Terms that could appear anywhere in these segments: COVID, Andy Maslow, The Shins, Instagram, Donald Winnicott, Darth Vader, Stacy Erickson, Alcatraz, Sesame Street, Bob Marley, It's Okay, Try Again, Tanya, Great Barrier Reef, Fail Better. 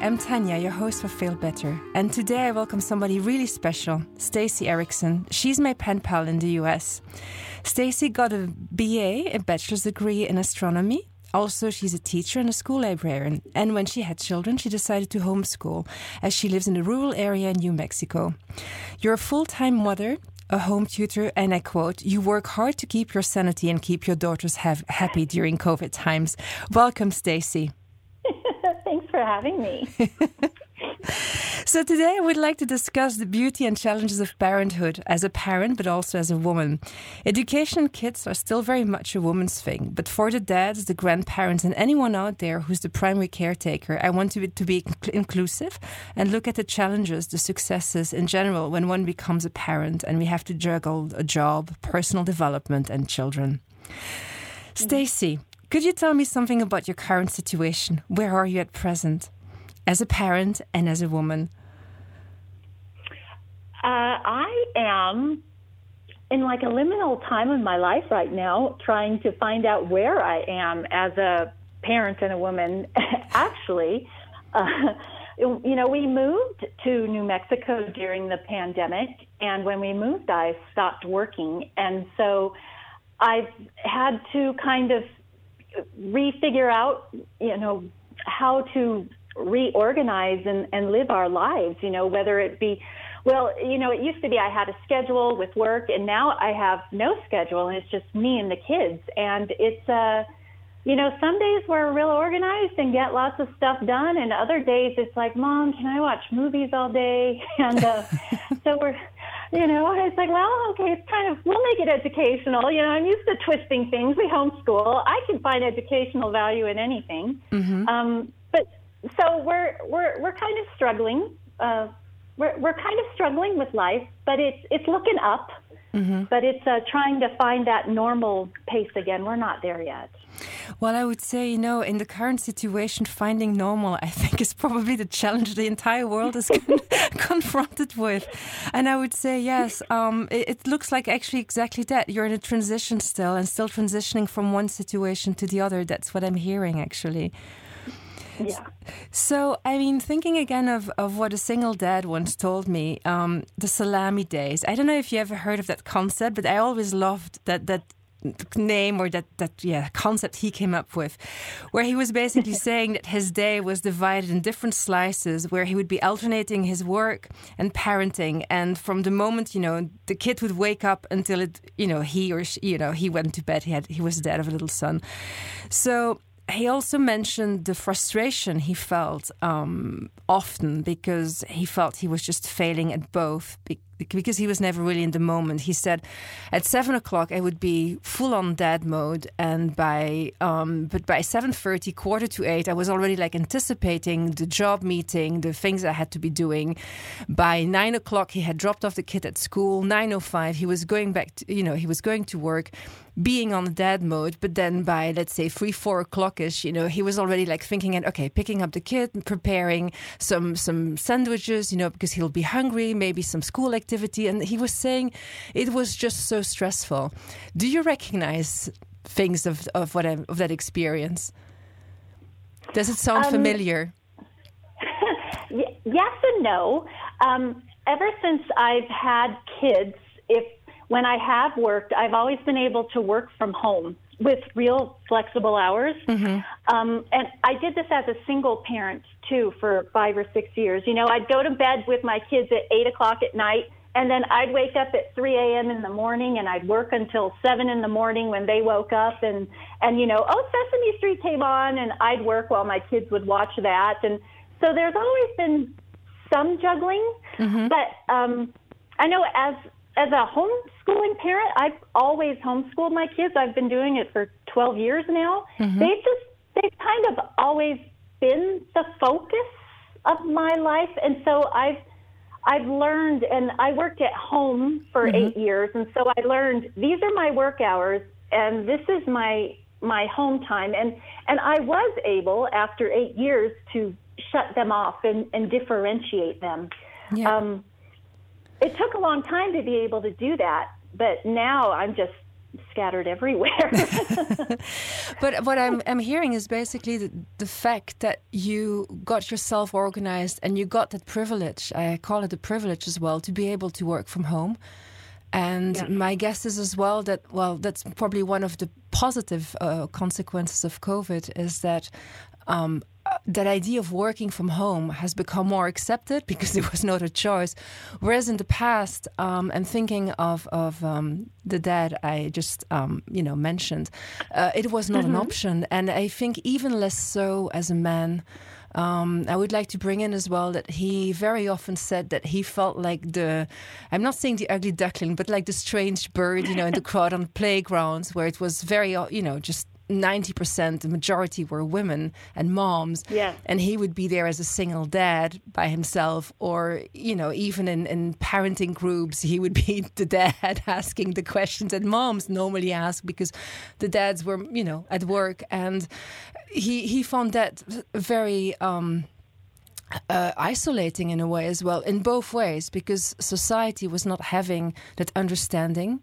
I'm Tanya, your host for Fail Better, and today I welcome somebody really special, Stacy Erickson. She's my pen pal in the US. Stacy got a BA, a bachelor's degree in astronomy. Also, she's a teacher and a school librarian, and when she had children, she decided to homeschool, as she lives in a rural area in New Mexico. You're a full-time mother, a home tutor, and I quote, "You work hard to keep your sanity and keep your daughters happy during COVID times." Welcome, Stacy. Thanks for having me. So today I would like to discuss the beauty and challenges of parenthood as a parent, but also as a woman. Education and kids are still very much a woman's thing, but for the dads, the grandparents, and anyone out there who's the primary caretaker, I want to be inclusive and look at the challenges, the successes in general when one becomes a parent and we have to juggle a job, personal development, and children. Stacy, could you tell me something about your current situation? Where are you at present, as a parent and as a woman? I am in like a liminal time in my life right now, trying to find out where I am as a parent and a woman. Actually, you know, we moved to New Mexico during the pandemic, and when we moved, I stopped working. And so I've had to kind of refigure out, you know, how to reorganize and live our lives, you know, whether it be, well, you know, it used to be I had a schedule with work, and now I have no schedule, and it's just me and the kids. And it's, you know, some days we're real organized and get lots of stuff done, and other days it's like, Mom, can I watch movies all day? And so we're, you know, it's like, well, okay, it's kind of, we'll make it educational. You know, I'm used to twisting things. We homeschool. I can find educational value in anything. Mm-hmm. But so we're kind of struggling. We're kind of struggling with life, but it's looking up. Mm-hmm. But it's trying to find that normal pace again. We're not there yet. Well, I would say, you know, in the current situation, finding normal, I think, is probably the challenge the entire world is confronted with. And I would say, yes, it looks like actually exactly that. You're in a transition still and still transitioning from one situation to the other. That's what I'm hearing, actually. Yeah. So, I mean, thinking again of what a single dad once told me, the salami days. I don't know if you ever heard of that concept, but I always loved that name or that concept he came up with, where he was basically saying that his day was divided in different slices where he would be alternating his work and parenting, and from the moment, you know, the kid would wake up until it, you know, he or she, you know, he went to bed, he was the dad of a little son. So he also mentioned the frustration he felt often because he felt he was just failing at both because he was never really in the moment. He said, at 7:00 I would be full on dad mode, and by 7:30, 7:45, I was already like anticipating the job meeting, the things I had to be doing. By 9:00 he had dropped off the kid at school. 9:05 he was going back to, you know, he was going to work, being on dad mode. But then by, let's say, 3-4 o'clock-ish, you know, he was already like thinking, and okay, picking up the kid, preparing some sandwiches, you know, because he'll be hungry, maybe some school activity. And he was saying it was just so stressful. Do you recognize things of that experience? Does it sound familiar? Yes and no. Ever since I've had kids, when I have worked, I've always been able to work from home with real flexible hours. Mm-hmm. And I did this as a single parent, too, for 5 or 6 years. You know, I'd go to bed with my kids at 8:00 at night, and then I'd wake up at 3 a.m. in the morning, and I'd work until 7 in the morning when they woke up. And you know, Sesame Street came on, and I'd work while my kids would watch that. And so there's always been some juggling. Mm-hmm. But I know as a homeschooling parent, I've always homeschooled my kids. I've been doing it for 12 years now. Mm-hmm. They've kind of always been the focus of my life. And so I've I've learned, and I worked at home for 8 years, and so I learned these are my work hours, and this is my home time. And I was able, after 8 years, to shut them off and differentiate them. Yeah. It took a long time to be able to do that, but now I'm just scattered everywhere. But what I'm hearing is basically the fact that you got yourself organized and you got that privilege. I call it a privilege as well, to be able to work from home. And my guess is as well that, well, that's probably one of the positive consequences of COVID, is that that idea of working from home has become more accepted because it was not a choice. Whereas in the past, and thinking of the dad I just mentioned, it was not an option. And I think even less so as a man. I would like to bring in as well that he very often said that he felt like I'm not saying the ugly duckling, but like the strange bird, in the crowd on playgrounds, where it was very, just 90%, the majority were women and moms. Yeah. And he would be there as a single dad by himself, or, even in parenting groups, he would be the dad asking the questions that moms normally ask because the dads were, at work. And he found that very isolating in a way as well, in both ways, because society was not having that understanding.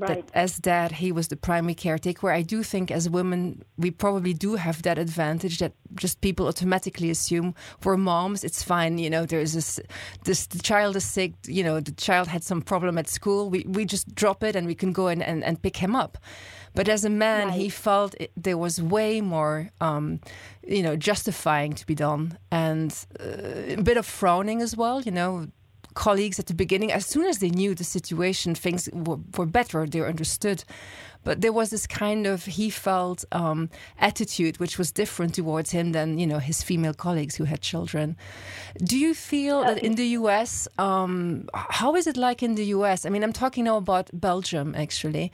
That as dad, he was the primary caretaker. Where I do think as women, we probably do have that advantage that just people automatically assume we're moms. It's fine, there's the child is sick, the child had some problem at school. We just drop it and we can go and pick him up. But as a man, he felt there was way more, justifying to be done. And a bit of frowning as well, colleagues at the beginning, as soon as they knew the situation, things were better, they understood. But there was this kind of, he felt, attitude which was different towards him than, his female colleagues who had children. Do you feel that in the US, how is it like in the US? I mean, I'm talking now about Belgium, actually,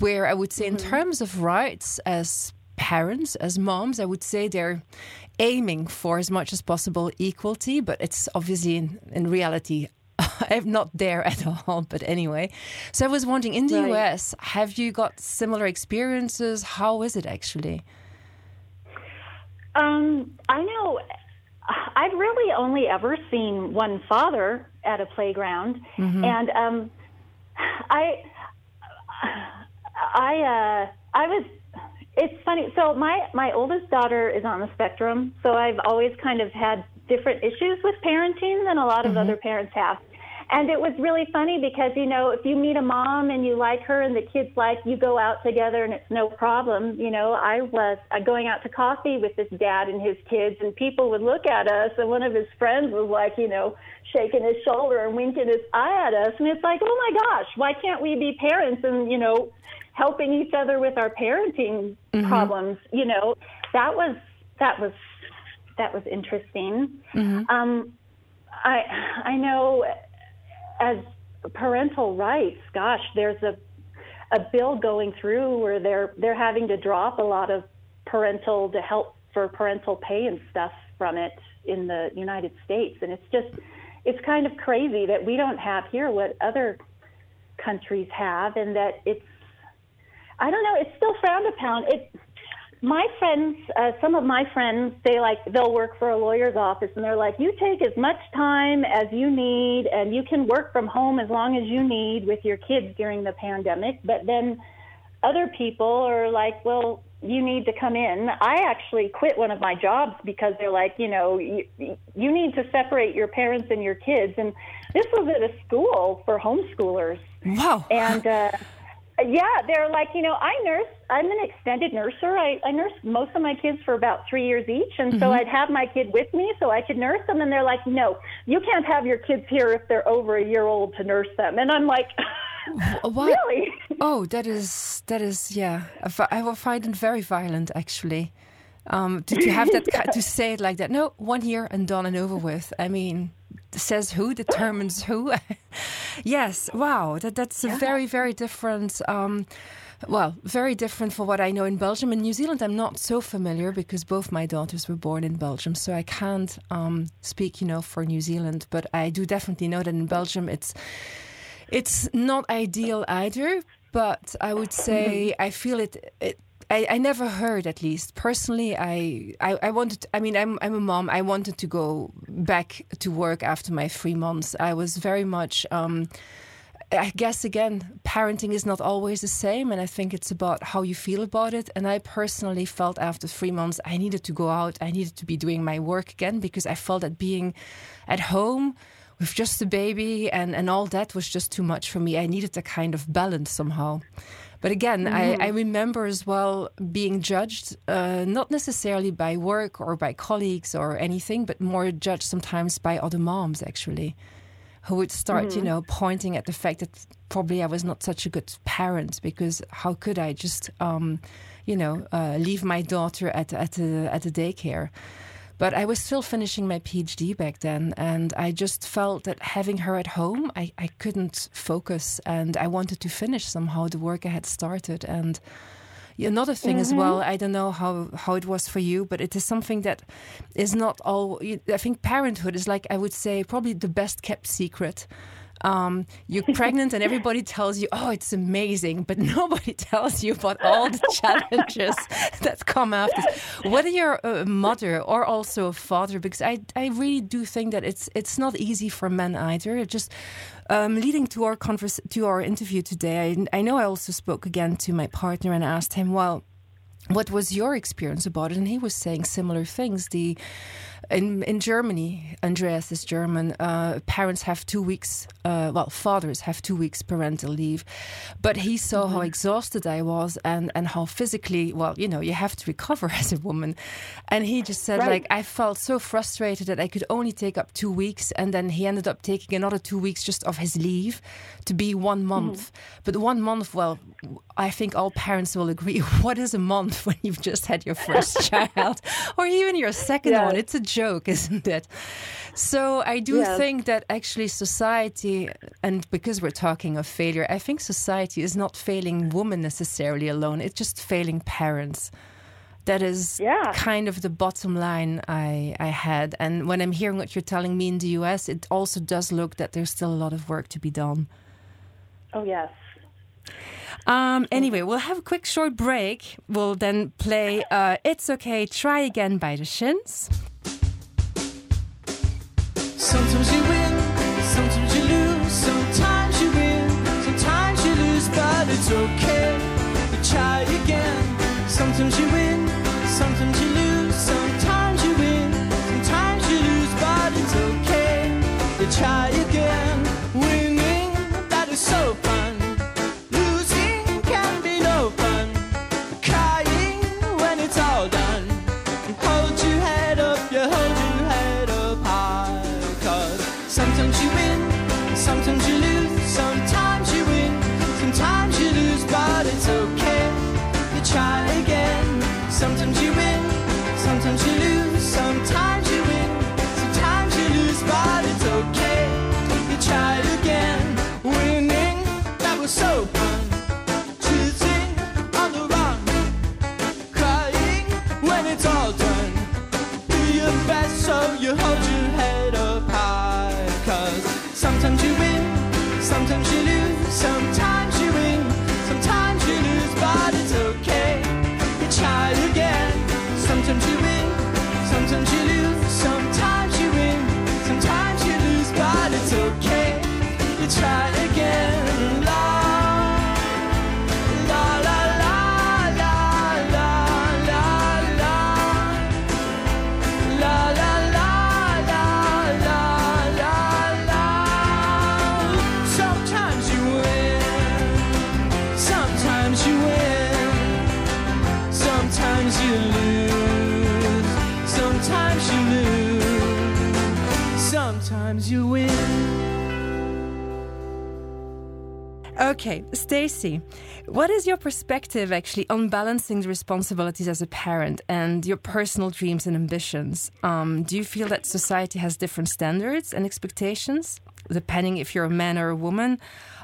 where I would say in terms of rights as parents, as moms, I would say they're aiming for as much as possible equality, but it's obviously in reality I'm not there at all. But anyway, so I was wondering, in the US, have you got similar experiences? How is it actually? I know I've really only ever seen one father at a playground, and I was. It's funny. So my oldest daughter is on the spectrum, so I've always kind of had different issues with parenting than a lot of other parents have. And it was really funny because, if you meet a mom and you like her and the kids like you, go out together and it's no problem. I was going out to coffee with this dad and his kids, and people would look at us, and one of his friends was like, shaking his shoulder and winking his eye at us. And it's like, oh my gosh, why can't we be parents and, helping each other with our parenting problems? That was interesting. I know, as parental rights, gosh, there's a bill going through where they're having to drop a lot of parental to help for parental pay and stuff from it in the United States, and it's kind of crazy that we don't have here what other countries have, and that it's, I don't know, it's still frowned upon. My friends, some of my friends, they'll work for a lawyer's office, and they're like, you take as much time as you need, and you can work from home as long as you need with your kids during the pandemic. But then other people are like, well, you need to come in. I actually quit one of my jobs because they're like, you need to separate your parents and your kids. And this was at a school for homeschoolers. Wow. And, yeah, they're like, I nurse. I'm an extended nurser. I nursed most of my kids for about 3 years each, and so I'd have my kid with me so I could nurse them. And they're like, no, you can't have your kids here if they're over a year old to nurse them. And I'm like, what? Really? Oh, that is yeah. I will find it very violent, actually. To have that to say it like that. No, 1 year and done and over with. I mean, says who determines who. Yes, wow, that's very, very different. Well, very different from what I know in Belgium. In New Zealand, I'm not so familiar because both my daughters were born in Belgium, so I can't speak, for New Zealand. But I do definitely know that in Belgium, it's not ideal either. But I would say I feel it I never heard, at least personally. I wanted. I mean, I'm a mom. I wanted to go back to work after my 3 months. I was very much. I guess, again, parenting is not always the same, and I think it's about how you feel about it. And I personally felt after 3 months I needed to go out. I needed to be doing my work again because I felt that being at home with just the baby and all that was just too much for me. I needed a kind of balance somehow. But again, I remember as well being judged, not necessarily by work or by colleagues or anything, but more judged sometimes by other moms, actually, who would start, pointing at the fact that probably I was not such a good parent because how could I just, leave my daughter at a daycare? But I was still finishing my PhD back then, and I just felt that having her at home, I couldn't focus, and I wanted to finish somehow the work I had started. And another thing as well, I don't know how it was for you, but it is something that is not all... I think parenthood is like, I would say, probably the best kept secret. You're pregnant and everybody tells you, oh, it's amazing, but nobody tells you about all the challenges that come after. Whether you're a mother or also a father, because I really do think that it's not easy for men either. It just leading to our interview today, I know I also spoke again to my partner and asked him, well, what was your experience about it? And he was saying similar things. In Germany, Andreas is German, parents have 2 weeks, fathers have 2 weeks parental leave. But he saw how exhausted I was and how physically, you have to recover as a woman. And he just said, I felt so frustrated that I could only take up 2 weeks. And then he ended up taking another 2 weeks just of his leave to be 1 month. But 1 month, I think all parents will agree. What is a month when you've just had your first child or even your second one? It's a joke, isn't it? So I do think that actually society, and because we're talking of failure, I think society is not failing women necessarily alone. It's just failing parents. That is kind of the bottom line I had. And when I'm hearing what you're telling me in the US, it also does look that there's still a lot of work to be done. Oh, yes. Anyway, we'll have a quick short break. We'll then play It's Okay, Try Again by The Shins. Sometimes you win, sometimes you lose, sometimes you win, sometimes you lose, but it's okay, you try again. Sometimes you win, sometimes you lose, sometimes you win, sometimes you lose, but it's okay, you try again. Winning, that is so fun. Sometimes you win, sometimes you lose, sometimes you win, sometimes you lose, but it's okay, you try again. Winning, that was so fun. Choosing on the run, crying when it's all done. Do your best so you hold your head up high, 'cause sometimes you win, sometimes you lose, sometimes you win, sometimes you lose, but it's okay. Try again. Sometimes you win, sometimes you lose, sometimes you win, sometimes you lose, but it's okay. You try again. You win. Okay, Stacy, what is your perspective actually on balancing the responsibilities as a parent and your personal dreams and ambitions? Do you feel that society has different standards and expectations, depending if you're a man or a woman?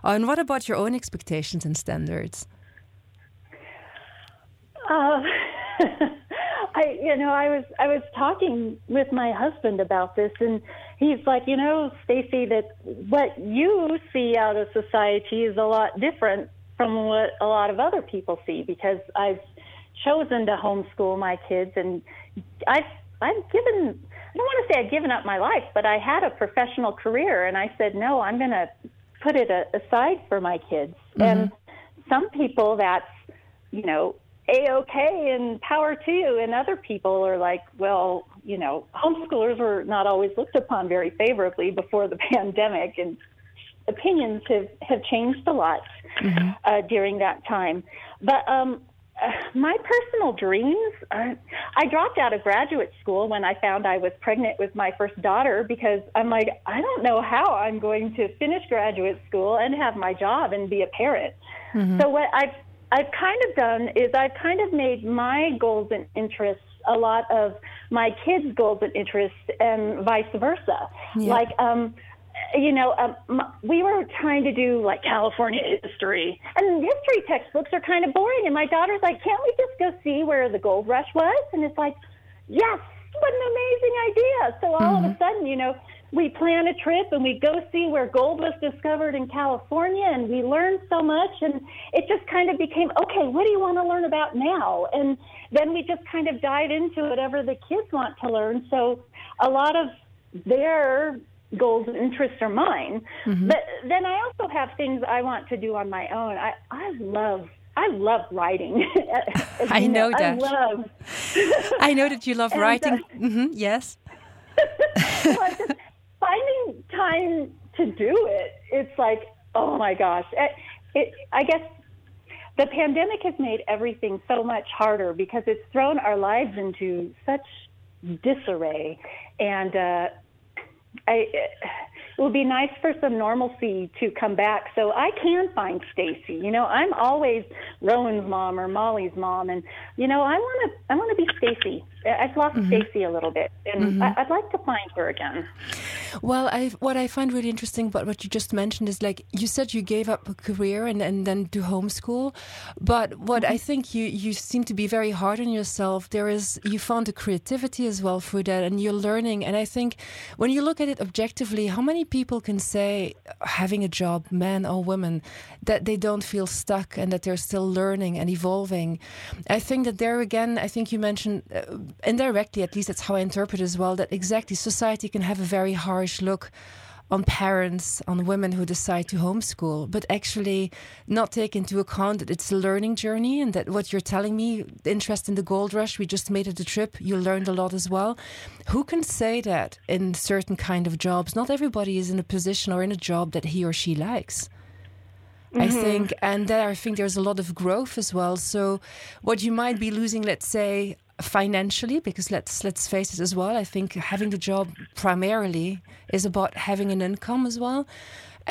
And what about your own expectations and standards? I was talking with my husband about this, and he's like, you know, Stacy, that what you see out of society is a lot different from what a lot of other people see, because I've chosen to homeschool my kids, and I don't want to say I've given up my life, but I had a professional career, and I said, no, I'm going to put it aside for my kids. Mm-hmm. And some people, that's, you know, A-OK and power to you, and other people are like, well, you know, homeschoolers were not always looked upon very favorably before the pandemic, and opinions have changed a lot mm-hmm. During that time. But my personal dreams, I dropped out of graduate school when I found I was pregnant with my first daughter, because I'm like, I don't know how I'm going to finish graduate school and have my job and be a parent. Mm-hmm. So what I've kind of done is I've kind of made my goals and interests a lot of my kids' goals and interests, and vice versa. Yeah. Like, we were trying to do like California history, and history textbooks are kind of boring. And my daughter's like, "Can't we just go see where the gold rush was?" And it's like, "Yes, what an amazing idea!" So all mm-hmm. of a sudden, you know, we plan a trip and we go see where gold was discovered in California, and we learned so much, and it just kind of became, okay, what do you want to learn about now? And then we just kind of dive into whatever the kids want to learn. So a lot of their goals and interests are mine. Mm-hmm. But then I also have things I want to do on my own. I love writing. I know that. I know that you love writing. Mm-hmm, yes. So I'm just finding time to do it. It's like, oh my gosh. I guess the pandemic has made everything so much harder, because it's thrown our lives into such disarray. And it will be nice for some normalcy to come back so I can find Stacy. You know, I'm always Rowan's mom or Molly's mom, and you know, I want to be Stacy. I've lost mm-hmm. Stacy a little bit, and mm-hmm. I'd like to find her again. Well, what I find really interesting about what you just mentioned is, like you said, you gave up a career and then do homeschool. But what mm-hmm. I think you seem to be very hard on yourself. You found the creativity as well through that, and you're learning. And I think when you look at it objectively, how many people can say, having a job, man or woman, that they don't feel stuck and that they're still learning and evolving? I think that there again, I think you mentioned... indirectly, at least that's how I interpret as well, that exactly society can have a very harsh look on parents, on women who decide to homeschool, but actually not take into account that it's a learning journey, and that what you're telling me, interest in the gold rush, we just made it a trip, you learned a lot as well. Who can say that in certain kind of jobs? Not everybody is in a position or in a job that he or she likes. I mm-hmm. think, and then I think there's a lot of growth as well. So what you might be losing, let's say, financially, because let's face it as well, I think having the job primarily is about having an income as well.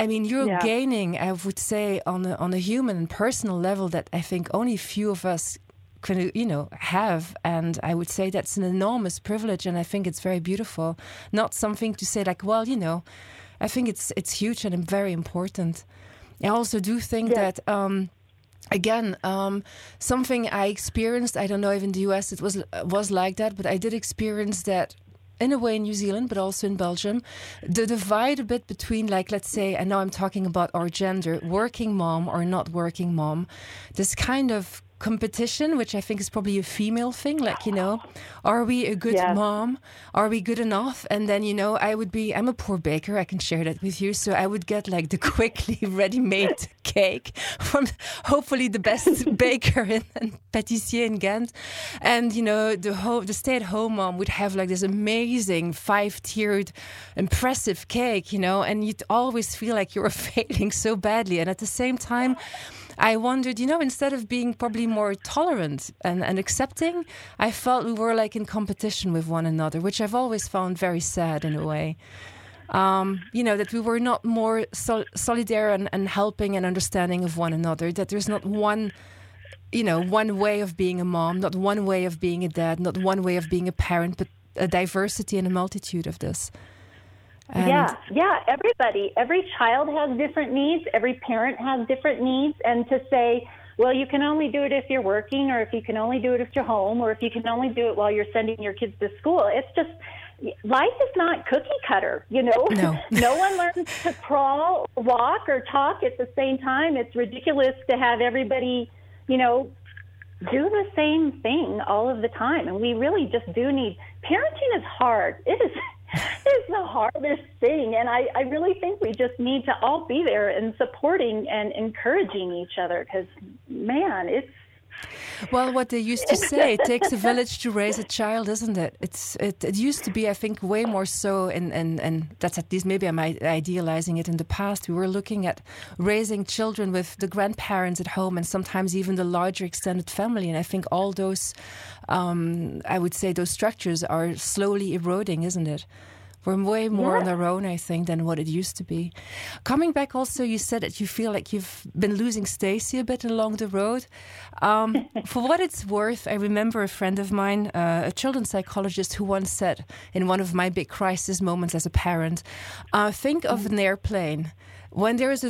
I mean, you're yeah. gaining, I would say, on a human and personal level that I think only few of us can, you know, have, and I would say that's an enormous privilege, and I think it's very beautiful. Not something to say like, well, you know, I think it's huge and very important. I also do think yeah. that, something I experienced, I don't know if in the US it was like that, but I did experience that in a way in New Zealand, but also in Belgium, the divide a bit between, like, let's say, and now I'm talking about our gender, working mom or not working mom, this kind of competition, which I think is probably a female thing, like, you know, are we a good yeah. mom? Are we good enough? And then, you know, I'm a poor baker, I can share that with you, so I would get like the quickly ready-made cake from hopefully the best baker in pâtissier in Ghent, and you know, the stay-at-home mom would have like this amazing 5-tiered impressive cake, you know, and you'd always feel like you were failing so badly. And at the same time, I wondered, you know, instead of being probably more tolerant and accepting, I felt we were like in competition with one another, which I've always found very sad in a way. that we were not more solidary and helping and understanding of one another, that there's not one, one way of being a mom, not one way of being a dad, not one way of being a parent, but a diversity and a multitude of this. And everybody, every child has different needs, every parent has different needs, and to say, well, you can only do it if you're working, or if you can only do it if you're home, or if you can only do it while you're sending your kids to school, it's just, life is not cookie cutter, No, no one learns to crawl, walk, or talk at the same time. It's ridiculous to have everybody, do the same thing all of the time. And we really just do need, parenting is hard. It's the hardest thing. And I really think we just need to all be there and supporting and encouraging each other, because, man, it's. Well, what they used to say, it takes a village to raise a child, isn't it? It used to be, I think, way more so, and that's at least maybe I'm idealizing it in the past. We were looking at raising children with the grandparents at home and sometimes even the larger extended family. And I think all those, those structures are slowly eroding, isn't it? We're way more on our own, I think, than what it used to be. Coming back also, you said that you feel like you've been losing Stacy a bit along the road. For what it's worth, I remember a friend of mine, a children's psychologist, who once said in one of my big crisis moments as a parent, think of an airplane. When there is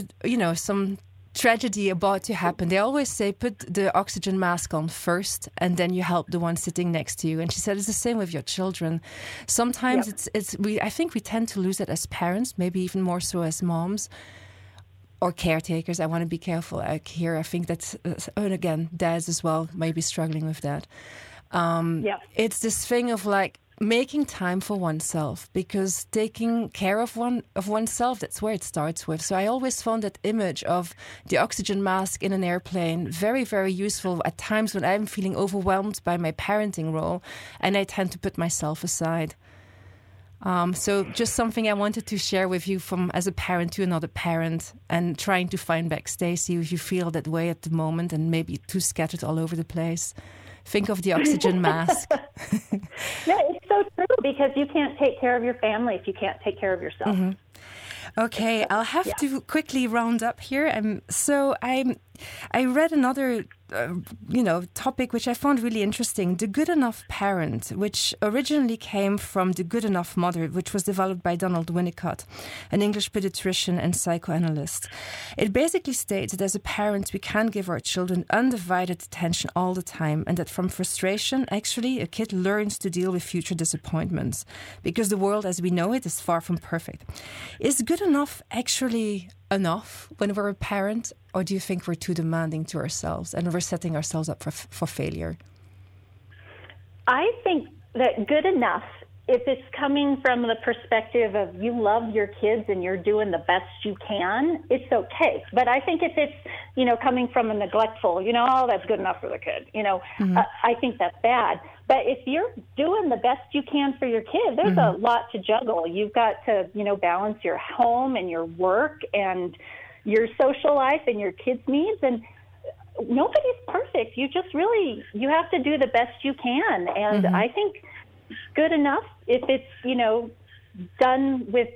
some tragedy about to happen, they always say put the oxygen mask on first and then you help the one sitting next to you. And she said it's the same with your children. Sometimes I think we tend to lose it as parents, maybe even more so as moms or caretakers. I want to be careful here. I think that's, and again, dads as well may be struggling with that. It's this thing of like making time for oneself, because taking care of oneself, that's where it starts with. So I always found that image of the oxygen mask in an airplane very, very useful at times when I'm feeling overwhelmed by my parenting role and I tend to put myself aside. So just something I wanted to share with you from as a parent to another parent and trying to find back Stacy if you feel that way at the moment and maybe too scattered all over the place. Think of the oxygen mask. No, it's so true, because you can't take care of your family if you can't take care of yourself. Mm-hmm. Okay, I'll have to quickly round up here. I read another topic which I found really interesting, The Good Enough Parent, which originally came from The Good Enough Mother, which was developed by Donald Winnicott, an English pediatrician and psychoanalyst. It basically states that as a parent, we can give our children undivided attention all the time, and that from frustration, actually, a kid learns to deal with future disappointments, because the world as we know it is far from perfect. Is good enough actually enough when we're a parent, or do you think we're too demanding to ourselves and we're setting ourselves up for failure? I think that good enough, if it's coming from the perspective of you love your kids and you're doing the best you can, it's okay. But I think if it's, coming from a neglectful, that's good enough for the kid, I think that's bad. But if you're doing the best you can for your kid, there's a lot to juggle. You've got to, balance your home and your work and your social life and your kids' needs, and nobody's perfect. You just really, you have to do the best you can. And I think good enough if it's, done with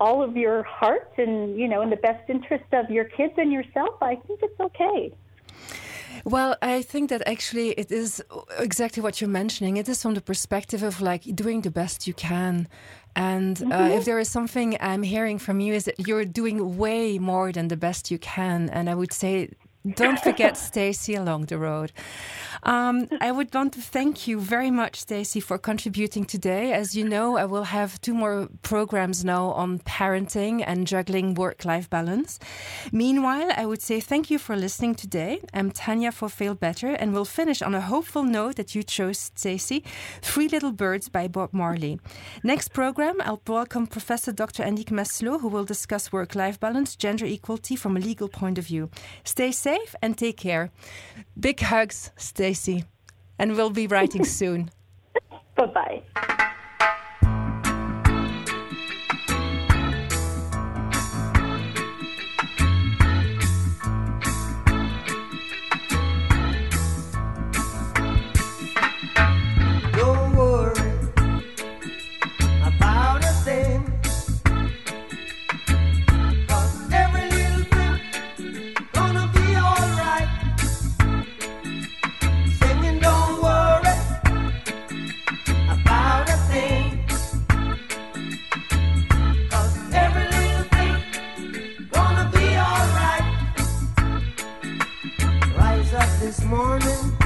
all of your heart and, in the best interest of your kids and yourself, I think it's okay. Well, I think that actually it is exactly what you're mentioning. It is from the perspective of like doing the best you can. And if there is something I'm hearing from you is that you're doing way more than the best you can. And I would say, don't forget Stacy along the road. I would want to thank you very much, Stacy, for contributing today. As you know, I will have 2 more programs now on parenting and juggling work-life balance. Meanwhile, I would say thank you for listening today. I'm Tanya for Fail Better, and we'll finish on a hopeful note that you chose, Stacy, 3 Little Birds by Bob Marley. Next program, I'll welcome Professor Dr. Andy Maslow, who will discuss work-life balance, gender equality from a legal point of view. Stay safe. Safe and take care. Big hugs, Stacy. And we'll be writing soon. Bye-bye. Don't worry about a thing. up this morning